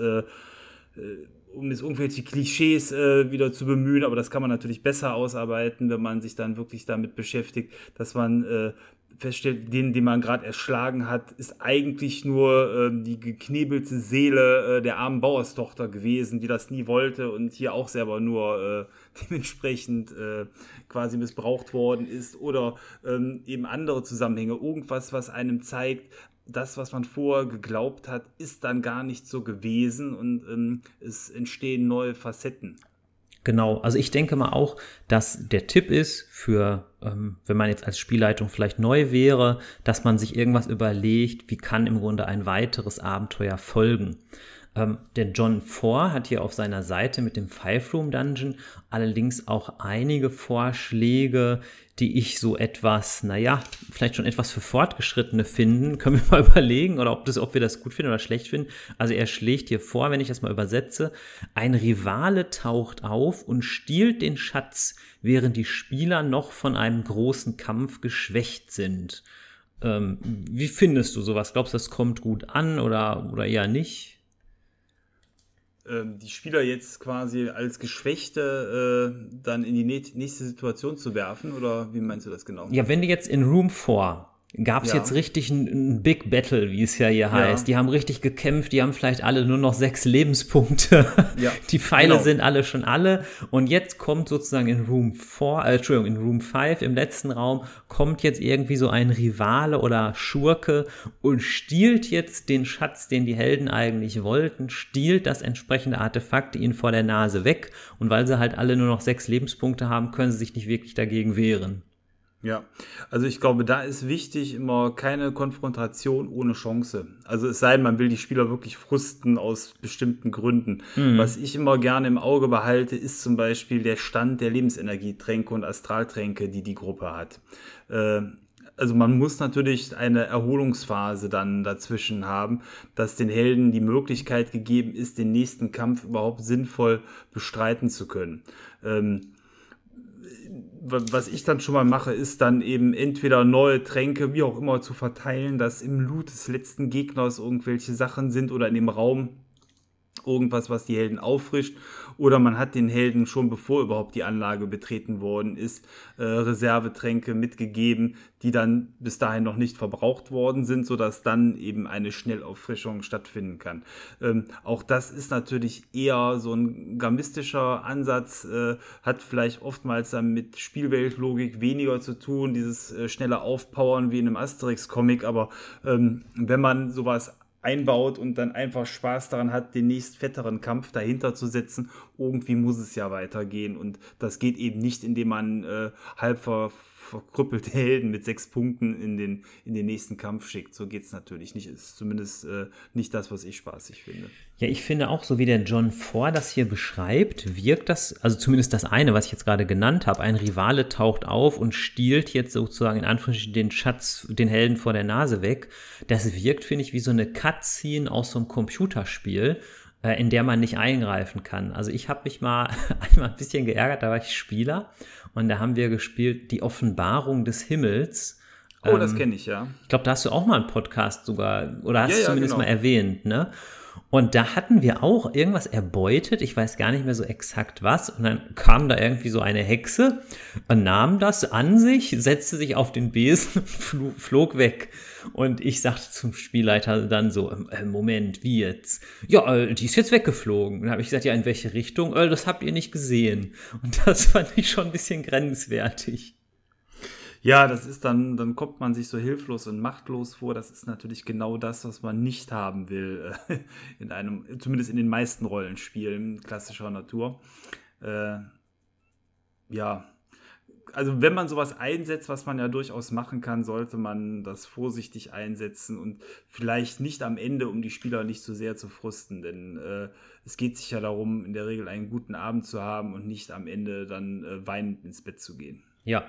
um jetzt irgendwelche Klischees wieder zu bemühen, aber das kann man natürlich besser ausarbeiten, wenn man sich dann wirklich damit beschäftigt, dass man feststellt, den man gerade erschlagen hat, ist eigentlich nur die geknebelte Seele der armen Bauerstochter gewesen, die das nie wollte und hier auch selber nur dementsprechend quasi missbraucht worden ist, oder eben andere Zusammenhänge. Irgendwas, was einem zeigt, das, was man vorher geglaubt hat, ist dann gar nicht so gewesen, und es entstehen neue Facetten. Genau, also ich denke mal auch, dass der Tipp ist für, wenn man jetzt als Spielleitung vielleicht neu wäre, dass man sich irgendwas überlegt, wie kann im Grunde ein weiteres Abenteuer folgen. Der John Four hat hier auf seiner Seite mit dem Five Room Dungeon allerdings auch einige Vorschläge, die ich so etwas, vielleicht schon etwas für Fortgeschrittene finden. Können wir mal überlegen, oder ob wir das gut finden oder schlecht finden. Also er schlägt hier vor, wenn ich das mal übersetze: Ein Rivale taucht auf und stiehlt den Schatz, während die Spieler noch von einem großen Kampf geschwächt sind. Wie findest du sowas? Glaubst du, das kommt gut an oder eher nicht? Die Spieler jetzt quasi als Geschwächte dann in die nächste Situation zu werfen, oder wie meinst du das genau? Ja, wenn die jetzt in Room 4 gab es jetzt richtig ein Big Battle, wie es ja hier heißt. Die haben richtig gekämpft, die haben vielleicht alle nur noch 6 Lebenspunkte. Ja, die Pfeile sind alle schon alle. Und jetzt kommt sozusagen in in Room 5, im letzten Raum, kommt jetzt irgendwie so ein Rivale oder Schurke und stiehlt jetzt den Schatz, den die Helden eigentlich wollten, stiehlt das entsprechende Artefakt ihnen vor der Nase weg. Und weil sie halt alle nur noch 6 Lebenspunkte haben, können sie sich nicht wirklich dagegen wehren. Ja, also ich glaube, da ist wichtig immer keine Konfrontation ohne Chance. Also es sei denn, man will die Spieler wirklich frusten aus bestimmten Gründen. Mhm. Was ich immer gerne im Auge behalte, ist zum Beispiel der Stand der Lebensenergietränke und Astraltränke, die Gruppe hat. Also man muss natürlich eine Erholungsphase dann dazwischen haben, dass den Helden die Möglichkeit gegeben ist, den nächsten Kampf überhaupt sinnvoll bestreiten zu können. Was ich dann schon mal mache, ist dann eben entweder neue Tränke, wie auch immer, zu verteilen, dass im Loot des letzten Gegners irgendwelche Sachen sind oder in dem Raum irgendwas, was die Helden auffrischt. Oder man hat den Helden schon, bevor überhaupt die Anlage betreten worden ist, Reservetränke mitgegeben, die dann bis dahin noch nicht verbraucht worden sind, sodass dann eben eine Schnellauffrischung stattfinden kann. Auch das ist natürlich eher so ein gamistischer Ansatz, hat vielleicht oftmals dann mit Spielweltlogik weniger zu tun, dieses schnelle Aufpowern wie in einem Asterix-Comic, aber wenn man sowas einbaut und dann einfach Spaß daran hat, den nächst fetteren Kampf dahinter zu setzen, irgendwie muss es ja weitergehen, und das geht eben nicht, indem man halb verkrüppelte Helden mit 6 Punkten in den nächsten Kampf schickt. So geht's natürlich nicht. Ist zumindest nicht das, was ich spaßig finde. Ja, ich finde auch, so wie der John Four das hier beschreibt, wirkt das, also zumindest das eine, was ich jetzt gerade genannt habe, ein Rivale taucht auf und stiehlt jetzt sozusagen in Anführungsstrichen den Schatz, den Helden vor der Nase weg. Das wirkt, finde ich, wie so eine Cutscene aus so einem Computerspiel, in der man nicht eingreifen kann. Also ich habe mich mal einmal ein bisschen geärgert, da war ich Spieler, und da haben wir gespielt die Offenbarung des Himmels. Oh, das kenne ich, ja. Ich glaube, da hast du auch mal einen Podcast sogar, oder hast es zumindest mal erwähnt, ne? Und da hatten wir auch irgendwas erbeutet, ich weiß gar nicht mehr so exakt was, und dann kam da irgendwie so eine Hexe und nahm das an sich, setzte sich auf den Besen, flog weg. Und ich sagte zum Spielleiter dann so: Moment, wie jetzt? Ja, die ist jetzt weggeflogen. Und dann habe ich gesagt: Ja, in welche Richtung? Das habt ihr nicht gesehen. Und das fand ich schon ein bisschen grenzwertig. Ja, das ist dann kommt man sich so hilflos und machtlos vor. Das ist natürlich genau das, was man nicht haben will, zumindest in den meisten Rollenspielen klassischer Natur. ja, also wenn man sowas einsetzt, was man ja durchaus machen kann, sollte man das vorsichtig einsetzen und vielleicht nicht am Ende, um die Spieler nicht so sehr zu frusten, denn es geht sich ja darum, in der Regel einen guten Abend zu haben und nicht am Ende dann weinend ins Bett zu gehen. Ja,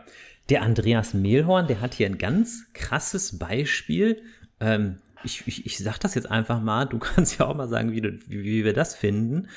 der Andreas Mehlhorn, der hat hier ein ganz krasses Beispiel. Ich sag das jetzt einfach mal, du kannst ja auch mal sagen, wie wir das finden.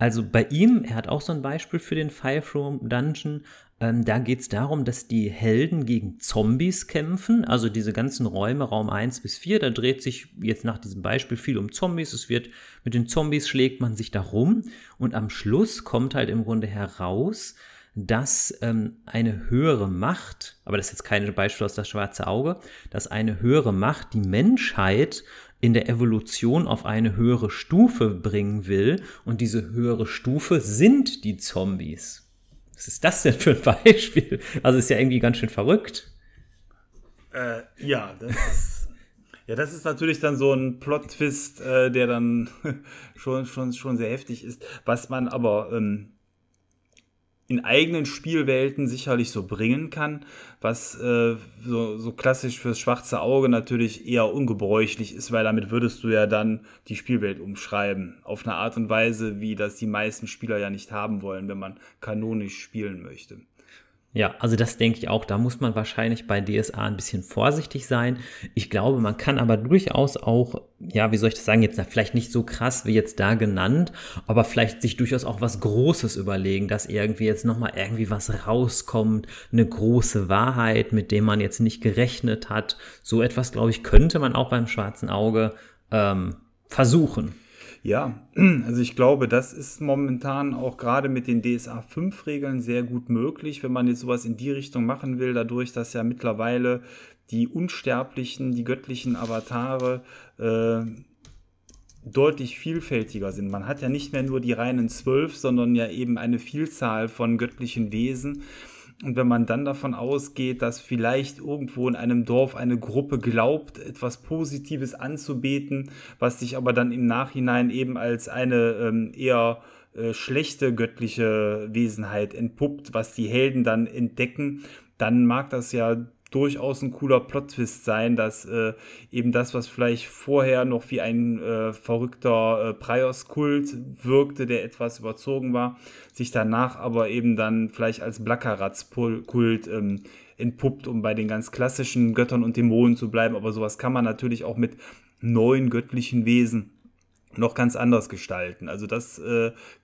Also bei ihm, er hat auch so ein Beispiel für den Five Room Dungeon. Da geht es darum, dass die Helden gegen Zombies kämpfen, also diese ganzen Räume, Raum 1 bis 4, da dreht sich jetzt nach diesem Beispiel viel um Zombies, mit den Zombies schlägt man sich da rum und am Schluss kommt halt im Grunde heraus, dass eine höhere Macht, aber das ist jetzt kein Beispiel aus das schwarze Auge, dass eine höhere Macht die Menschheit in der Evolution auf eine höhere Stufe bringen will und diese höhere Stufe sind die Zombies. Was ist das denn für ein Beispiel? Also ist ja irgendwie ganz schön verrückt. Das ist natürlich dann so ein Plot-Twist, der dann schon sehr heftig ist, was man aber in eigenen Spielwelten sicherlich so bringen kann, was so klassisch fürs schwarze Auge natürlich eher ungebräuchlich ist, weil damit würdest du ja dann die Spielwelt umschreiben, auf eine Art und Weise, wie das die meisten Spieler ja nicht haben wollen, wenn man kanonisch spielen möchte. Ja, also das denke ich auch, da muss man wahrscheinlich bei DSA ein bisschen vorsichtig sein. Ich glaube, man kann aber durchaus auch, ja, wie soll ich das sagen, jetzt vielleicht nicht so krass wie jetzt da genannt, aber vielleicht sich durchaus auch was Großes überlegen, dass irgendwie jetzt nochmal irgendwie was rauskommt, eine große Wahrheit, mit dem man jetzt nicht gerechnet hat. So etwas, glaube ich, könnte man auch beim schwarzen Auge versuchen. Ja, also ich glaube, das ist momentan auch gerade mit den DSA 5-Regeln sehr gut möglich, wenn man jetzt sowas in die Richtung machen will, dadurch, dass ja mittlerweile die Unsterblichen, die göttlichen Avatare deutlich vielfältiger sind. Man hat ja nicht mehr nur die reinen 12, sondern ja eben eine Vielzahl von göttlichen Wesen. Und wenn man dann davon ausgeht, dass vielleicht irgendwo in einem Dorf eine Gruppe glaubt, etwas Positives anzubeten, was sich aber dann im Nachhinein eben als eine eher schlechte göttliche Wesenheit entpuppt, was die Helden dann entdecken, dann mag das ja durchaus ein cooler Plot-Twist sein, dass eben das, was vielleicht vorher noch wie ein verrückter Priorskult wirkte, der etwas überzogen war, sich danach aber eben dann vielleicht als Blackaratskult entpuppt, um bei den ganz klassischen Göttern und Dämonen zu bleiben. Aber sowas kann man natürlich auch mit neuen göttlichen Wesen noch ganz anders gestalten. Also das,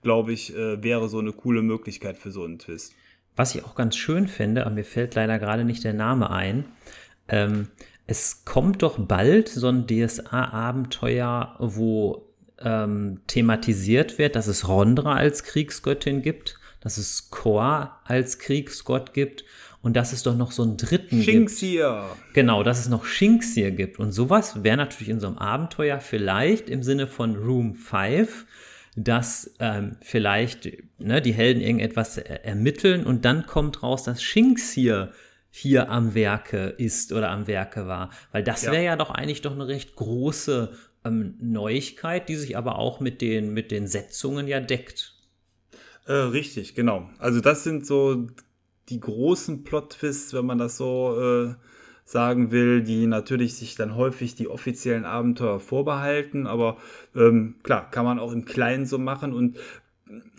glaube ich, wäre so eine coole Möglichkeit für so einen Twist. Was ich auch ganz schön finde, aber mir fällt leider gerade nicht der Name ein, es kommt doch bald so ein DSA-Abenteuer, wo thematisiert wird, dass es Rondra als Kriegsgöttin gibt, dass es Kor als Kriegsgott gibt und dass es doch noch so einen dritten Schinxir gibt. Genau, dass es noch Schinxir gibt. Und sowas wäre natürlich in so einem Abenteuer vielleicht im Sinne von Room 5, dass vielleicht die Helden irgendetwas ermitteln und dann kommt raus, dass Schinxir hier am Werke ist oder am Werke war. Weil das wäre ja doch eigentlich eine recht große Neuigkeit, die sich aber auch mit den Setzungen ja deckt. Richtig, genau. Also das sind so die großen Plot-Twists, wenn man das so sagen will, die natürlich sich dann häufig die offiziellen Abenteuer vorbehalten, aber klar, kann man auch im Kleinen so machen und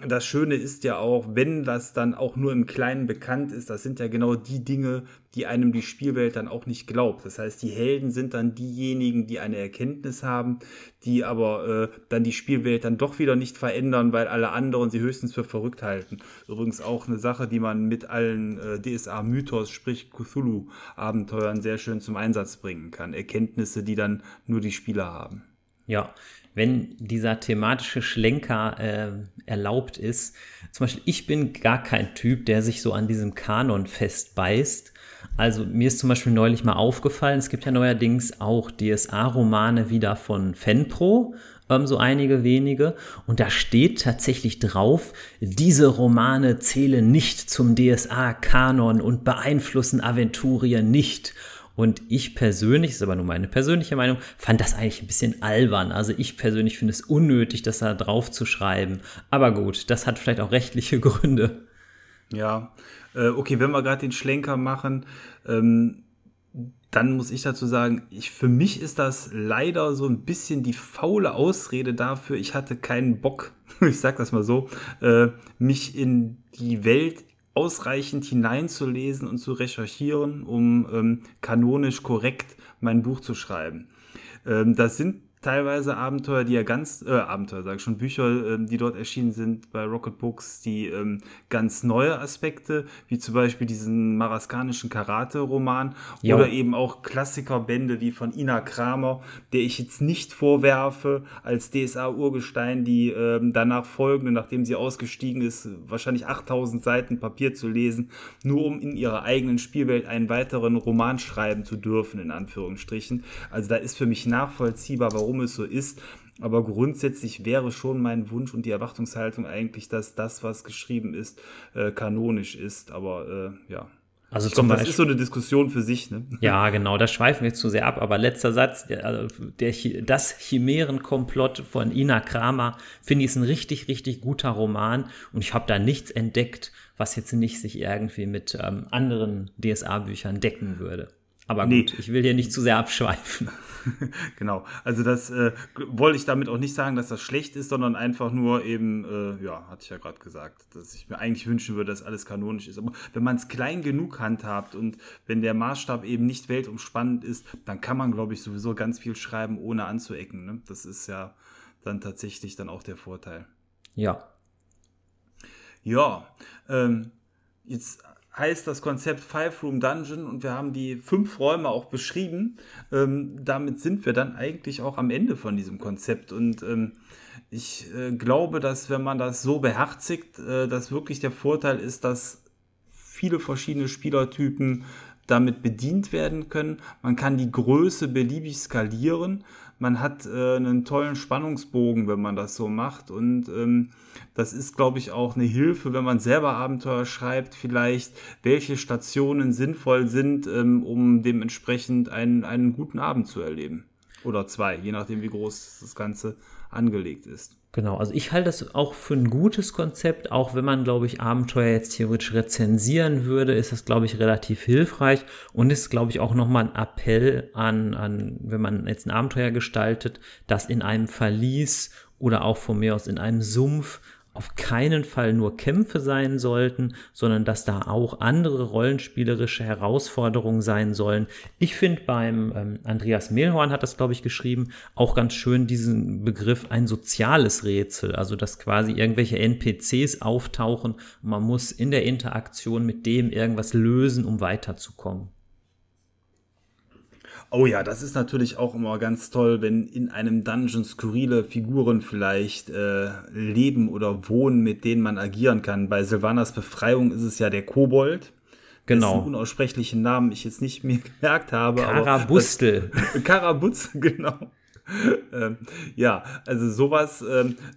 das Schöne ist ja auch, wenn das dann auch nur im Kleinen bekannt ist, das sind ja genau die Dinge, die einem die Spielwelt dann auch nicht glaubt. Das heißt, die Helden sind dann diejenigen, die eine Erkenntnis haben, die aber dann die Spielwelt dann doch wieder nicht verändern, weil alle anderen sie höchstens für verrückt halten. Übrigens auch eine Sache, die man mit allen DSA-Mythos, sprich Cthulhu-Abenteuern sehr schön zum Einsatz bringen kann. Erkenntnisse, die dann nur die Spieler haben. Ja, wenn dieser thematische Schlenker erlaubt ist. Zum Beispiel, ich bin gar kein Typ, der sich so an diesem Kanon festbeißt. Also mir ist zum Beispiel neulich mal aufgefallen, es gibt ja neuerdings auch DSA-Romane wieder von Fanpro, so einige wenige. Und da steht tatsächlich drauf, diese Romane zählen nicht zum DSA-Kanon und beeinflussen Aventurien nicht. Und ich persönlich, ist aber nur meine persönliche Meinung, fand das eigentlich ein bisschen albern. Also ich persönlich finde es unnötig, das da drauf zu schreiben. Aber gut, das hat vielleicht auch rechtliche Gründe. Ja, okay, wenn wir gerade den Schlenker machen, dann muss ich dazu sagen, für mich ist das leider so ein bisschen die faule Ausrede dafür, ich hatte keinen Bock, ich sag das mal so, mich in die Welt ausreichend hineinzulesen und zu recherchieren, um kanonisch korrekt mein Buch zu schreiben. Das sind teilweise Abenteuer, die ja ganz, Abenteuer sage ich schon, Bücher, die dort erschienen sind bei Rocket Books, die ganz neue Aspekte, wie zum Beispiel diesen maraskanischen Karate-Roman oder eben auch Klassikerbände wie von Ina Kramer, der ich jetzt nicht vorwerfe, als DSA-Urgestein die danach folgende, nachdem sie ausgestiegen ist, wahrscheinlich 8000 Seiten Papier zu lesen, nur um in ihrer eigenen Spielwelt einen weiteren Roman schreiben zu dürfen, in Anführungsstrichen. Also da ist für mich nachvollziehbar, warum es so ist, aber grundsätzlich wäre schon mein Wunsch und die Erwartungshaltung eigentlich, dass das, was geschrieben ist, kanonisch ist, aber ja. Also zum Beispiel, das ist so eine Diskussion für sich, ne? Ja, genau, da schweifen wir jetzt zu sehr ab, aber letzter Satz, das Chimärenkomplott von Ina Kramer, finde ich, ist ein richtig, richtig guter Roman und ich habe da nichts entdeckt, was jetzt nicht sich irgendwie mit anderen DSA-Büchern decken würde. Aber gut, Ich will hier nicht zu sehr abschweifen. Genau, also das wollte ich damit auch nicht sagen, dass das schlecht ist, sondern einfach nur eben, hatte ich ja gerade gesagt, dass ich mir eigentlich wünschen würde, dass alles kanonisch ist. Aber wenn man es klein genug handhabt und wenn der Maßstab eben nicht weltumspannend ist, dann kann man, glaube ich, sowieso ganz viel schreiben, ohne anzuecken. Ne? Das ist ja dann tatsächlich dann auch der Vorteil. Ja. Ja, jetzt heißt das Konzept Five Room Dungeon und wir haben die 5 Räume auch beschrieben. Damit sind wir dann eigentlich auch am Ende von diesem Konzept und ich glaube, dass wenn man das so beherzigt, dass wirklich der Vorteil ist, dass viele verschiedene Spielertypen damit bedient werden können. Man kann die Größe beliebig skalieren. Man hat einen tollen Spannungsbogen, wenn man das so macht. Und das ist, glaube ich, auch eine Hilfe, wenn man selber Abenteuer schreibt, vielleicht welche Stationen sinnvoll sind, um dementsprechend einen guten Abend zu erleben. Oder 2, je nachdem, wie groß das Ganze angelegt ist. Genau, also ich halte das auch für ein gutes Konzept, auch wenn man, glaube ich, Abenteuer jetzt theoretisch rezensieren würde, ist das, glaube ich, relativ hilfreich und ist, glaube ich, auch nochmal ein Appell an, wenn man jetzt ein Abenteuer gestaltet, das in einem Verlies oder auch von mir aus in einem Sumpf auf keinen Fall nur Kämpfe sein sollten, sondern dass da auch andere rollenspielerische Herausforderungen sein sollen. Ich finde beim Andreas Mehlhorn hat das, glaube ich, geschrieben, auch ganz schön diesen Begriff ein soziales Rätsel, also dass quasi irgendwelche NPCs auftauchen und man muss in der Interaktion mit dem irgendwas lösen, um weiterzukommen. Oh ja, das ist natürlich auch immer ganz toll, wenn in einem Dungeon skurrile Figuren vielleicht leben oder wohnen, mit denen man agieren kann. Bei Silvanas Befreiung ist es ja der Kobold. Genau. Dessen unaussprechlichen Namen ich jetzt nicht mehr gemerkt habe. Karabutzel. Karabutzel, genau. Ja, also sowas,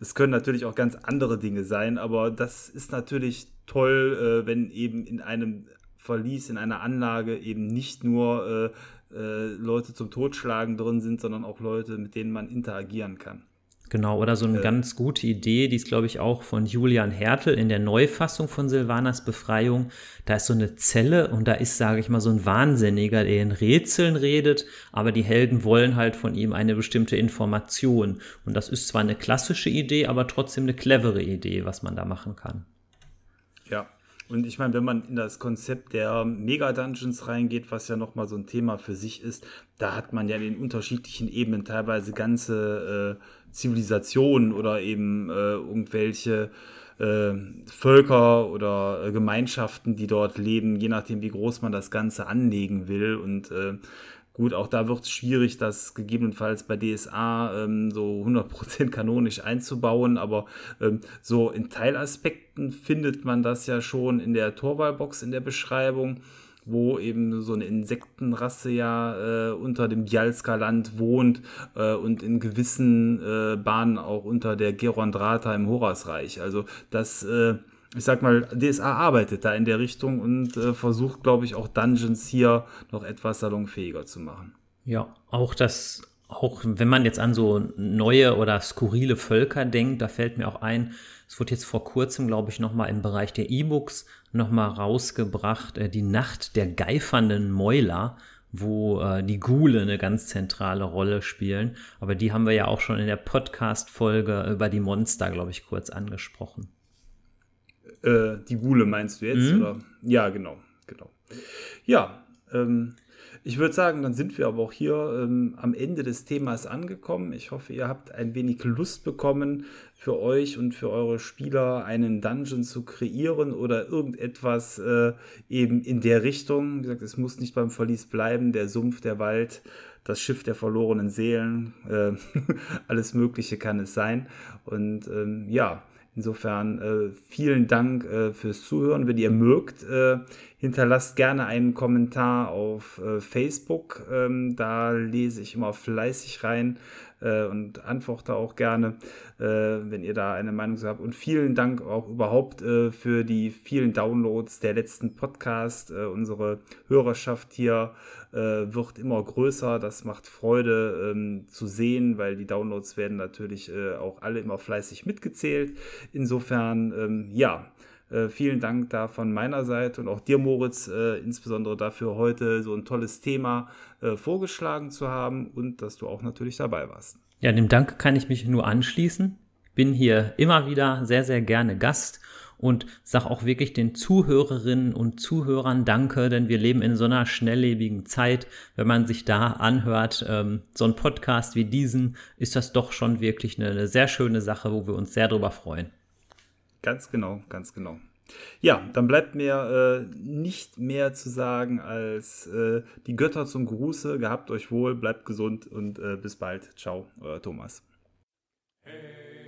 es können natürlich auch ganz andere Dinge sein, aber das ist natürlich toll, wenn eben in einem Verlies, in einer Anlage eben nicht nur Leute zum Totschlagen drin sind, sondern auch Leute, mit denen man interagieren kann. Genau, oder so eine ganz gute Idee, die ist, glaube ich, auch von Julian Härtel in der Neufassung von Silvanas Befreiung. Da ist so eine Zelle und da ist, sage ich mal, so ein Wahnsinniger, der in Rätseln redet, aber die Helden wollen halt von ihm eine bestimmte Information. Und das ist zwar eine klassische Idee, aber trotzdem eine clevere Idee, was man da machen kann. Ja. Und ich meine, wenn man in das Konzept der Mega-Dungeons reingeht, was ja nochmal so ein Thema für sich ist, da hat man ja in den unterschiedlichen Ebenen teilweise ganze Zivilisationen oder eben irgendwelche Völker oder Gemeinschaften, die dort leben, je nachdem, wie groß man das Ganze anlegen will. Und gut, auch da wird es schwierig, das gegebenenfalls bei DSA so 100% kanonisch einzubauen, aber so in Teilaspekten findet man das ja schon in der Torwallbox in der Beschreibung, wo eben so eine Insektenrasse ja unter dem Bialska-Land wohnt und in gewissen Bahnen auch unter der Gerondrata im Horasreich. Also das ich sag mal, DSA arbeitet da in der Richtung und versucht, glaube ich, auch Dungeons hier noch etwas salonfähiger zu machen. Ja, auch wenn man jetzt an so neue oder skurrile Völker denkt, da fällt mir auch ein, Es wurde jetzt vor kurzem, glaube ich, nochmal im Bereich der E-Books nochmal rausgebracht, die Nacht der geifernden Mäuler, wo die Ghule eine ganz zentrale Rolle spielen. Aber die haben wir ja auch schon in der Podcast-Folge über die Monster, glaube ich, kurz angesprochen. Die Ghule meinst du jetzt? Mhm. Oder? Ja, genau. Ja, ich würde sagen, dann sind wir aber auch hier am Ende des Themas angekommen. Ich hoffe, ihr habt ein wenig Lust bekommen, für euch und für eure Spieler einen Dungeon zu kreieren oder irgendetwas eben in der Richtung. Wie gesagt, es muss nicht beim Verlies bleiben, der Sumpf, der Wald, das Schiff der verlorenen Seelen, alles Mögliche kann es sein. Und ja, insofern vielen Dank fürs Zuhören. Wenn ihr mögt, hinterlasst gerne einen Kommentar auf Facebook. Da lese ich immer fleißig rein und antworte auch gerne, wenn ihr da eine Meinung habt. Und vielen Dank auch überhaupt für die vielen Downloads der letzten Podcast. Unsere Hörerschaft hier wird immer größer. Das macht Freude zu sehen, weil die Downloads werden natürlich auch alle immer fleißig mitgezählt. Insofern, ja, vielen Dank da von meiner Seite und auch dir, Moritz, insbesondere dafür, heute so ein tolles Thema vorgeschlagen zu haben und dass du auch natürlich dabei warst. Ja, dem Dank kann ich mich nur anschließen. Bin hier immer wieder sehr, sehr gerne Gast und sag auch wirklich den Zuhörerinnen und Zuhörern Danke, denn wir leben in so einer schnelllebigen Zeit. Wenn man sich da anhört, so ein Podcast wie diesen, ist das doch schon wirklich eine sehr schöne Sache, wo wir uns sehr drüber freuen. Ganz genau. Ja, dann bleibt mir nicht mehr zu sagen als die Götter zum Gruße. Gehabt euch wohl, bleibt gesund und bis bald. Ciao, euer Thomas. Hey.